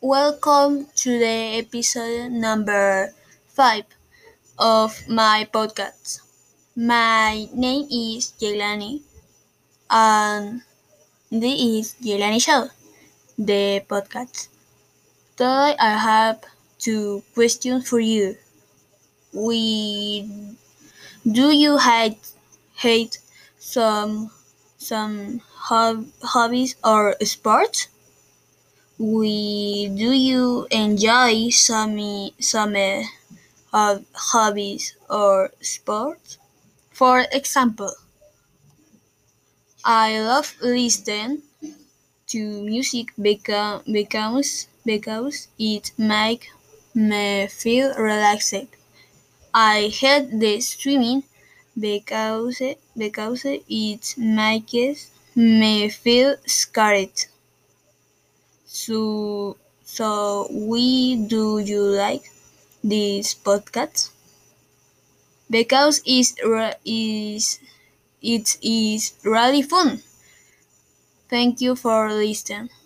Welcome to the episode number 5 of my podcast. My name is Jelani, and this is Jelani Show, the podcast. Today I have 2 questions for you. Do you hate some hobbies or sports? Do you enjoy some hobbies or sports? For example, I love listening to music because it makes me feel relaxed. I hate the swimming because it makes me feel scared. So do you like this podcast? Because it is really fun. Thank you for listening.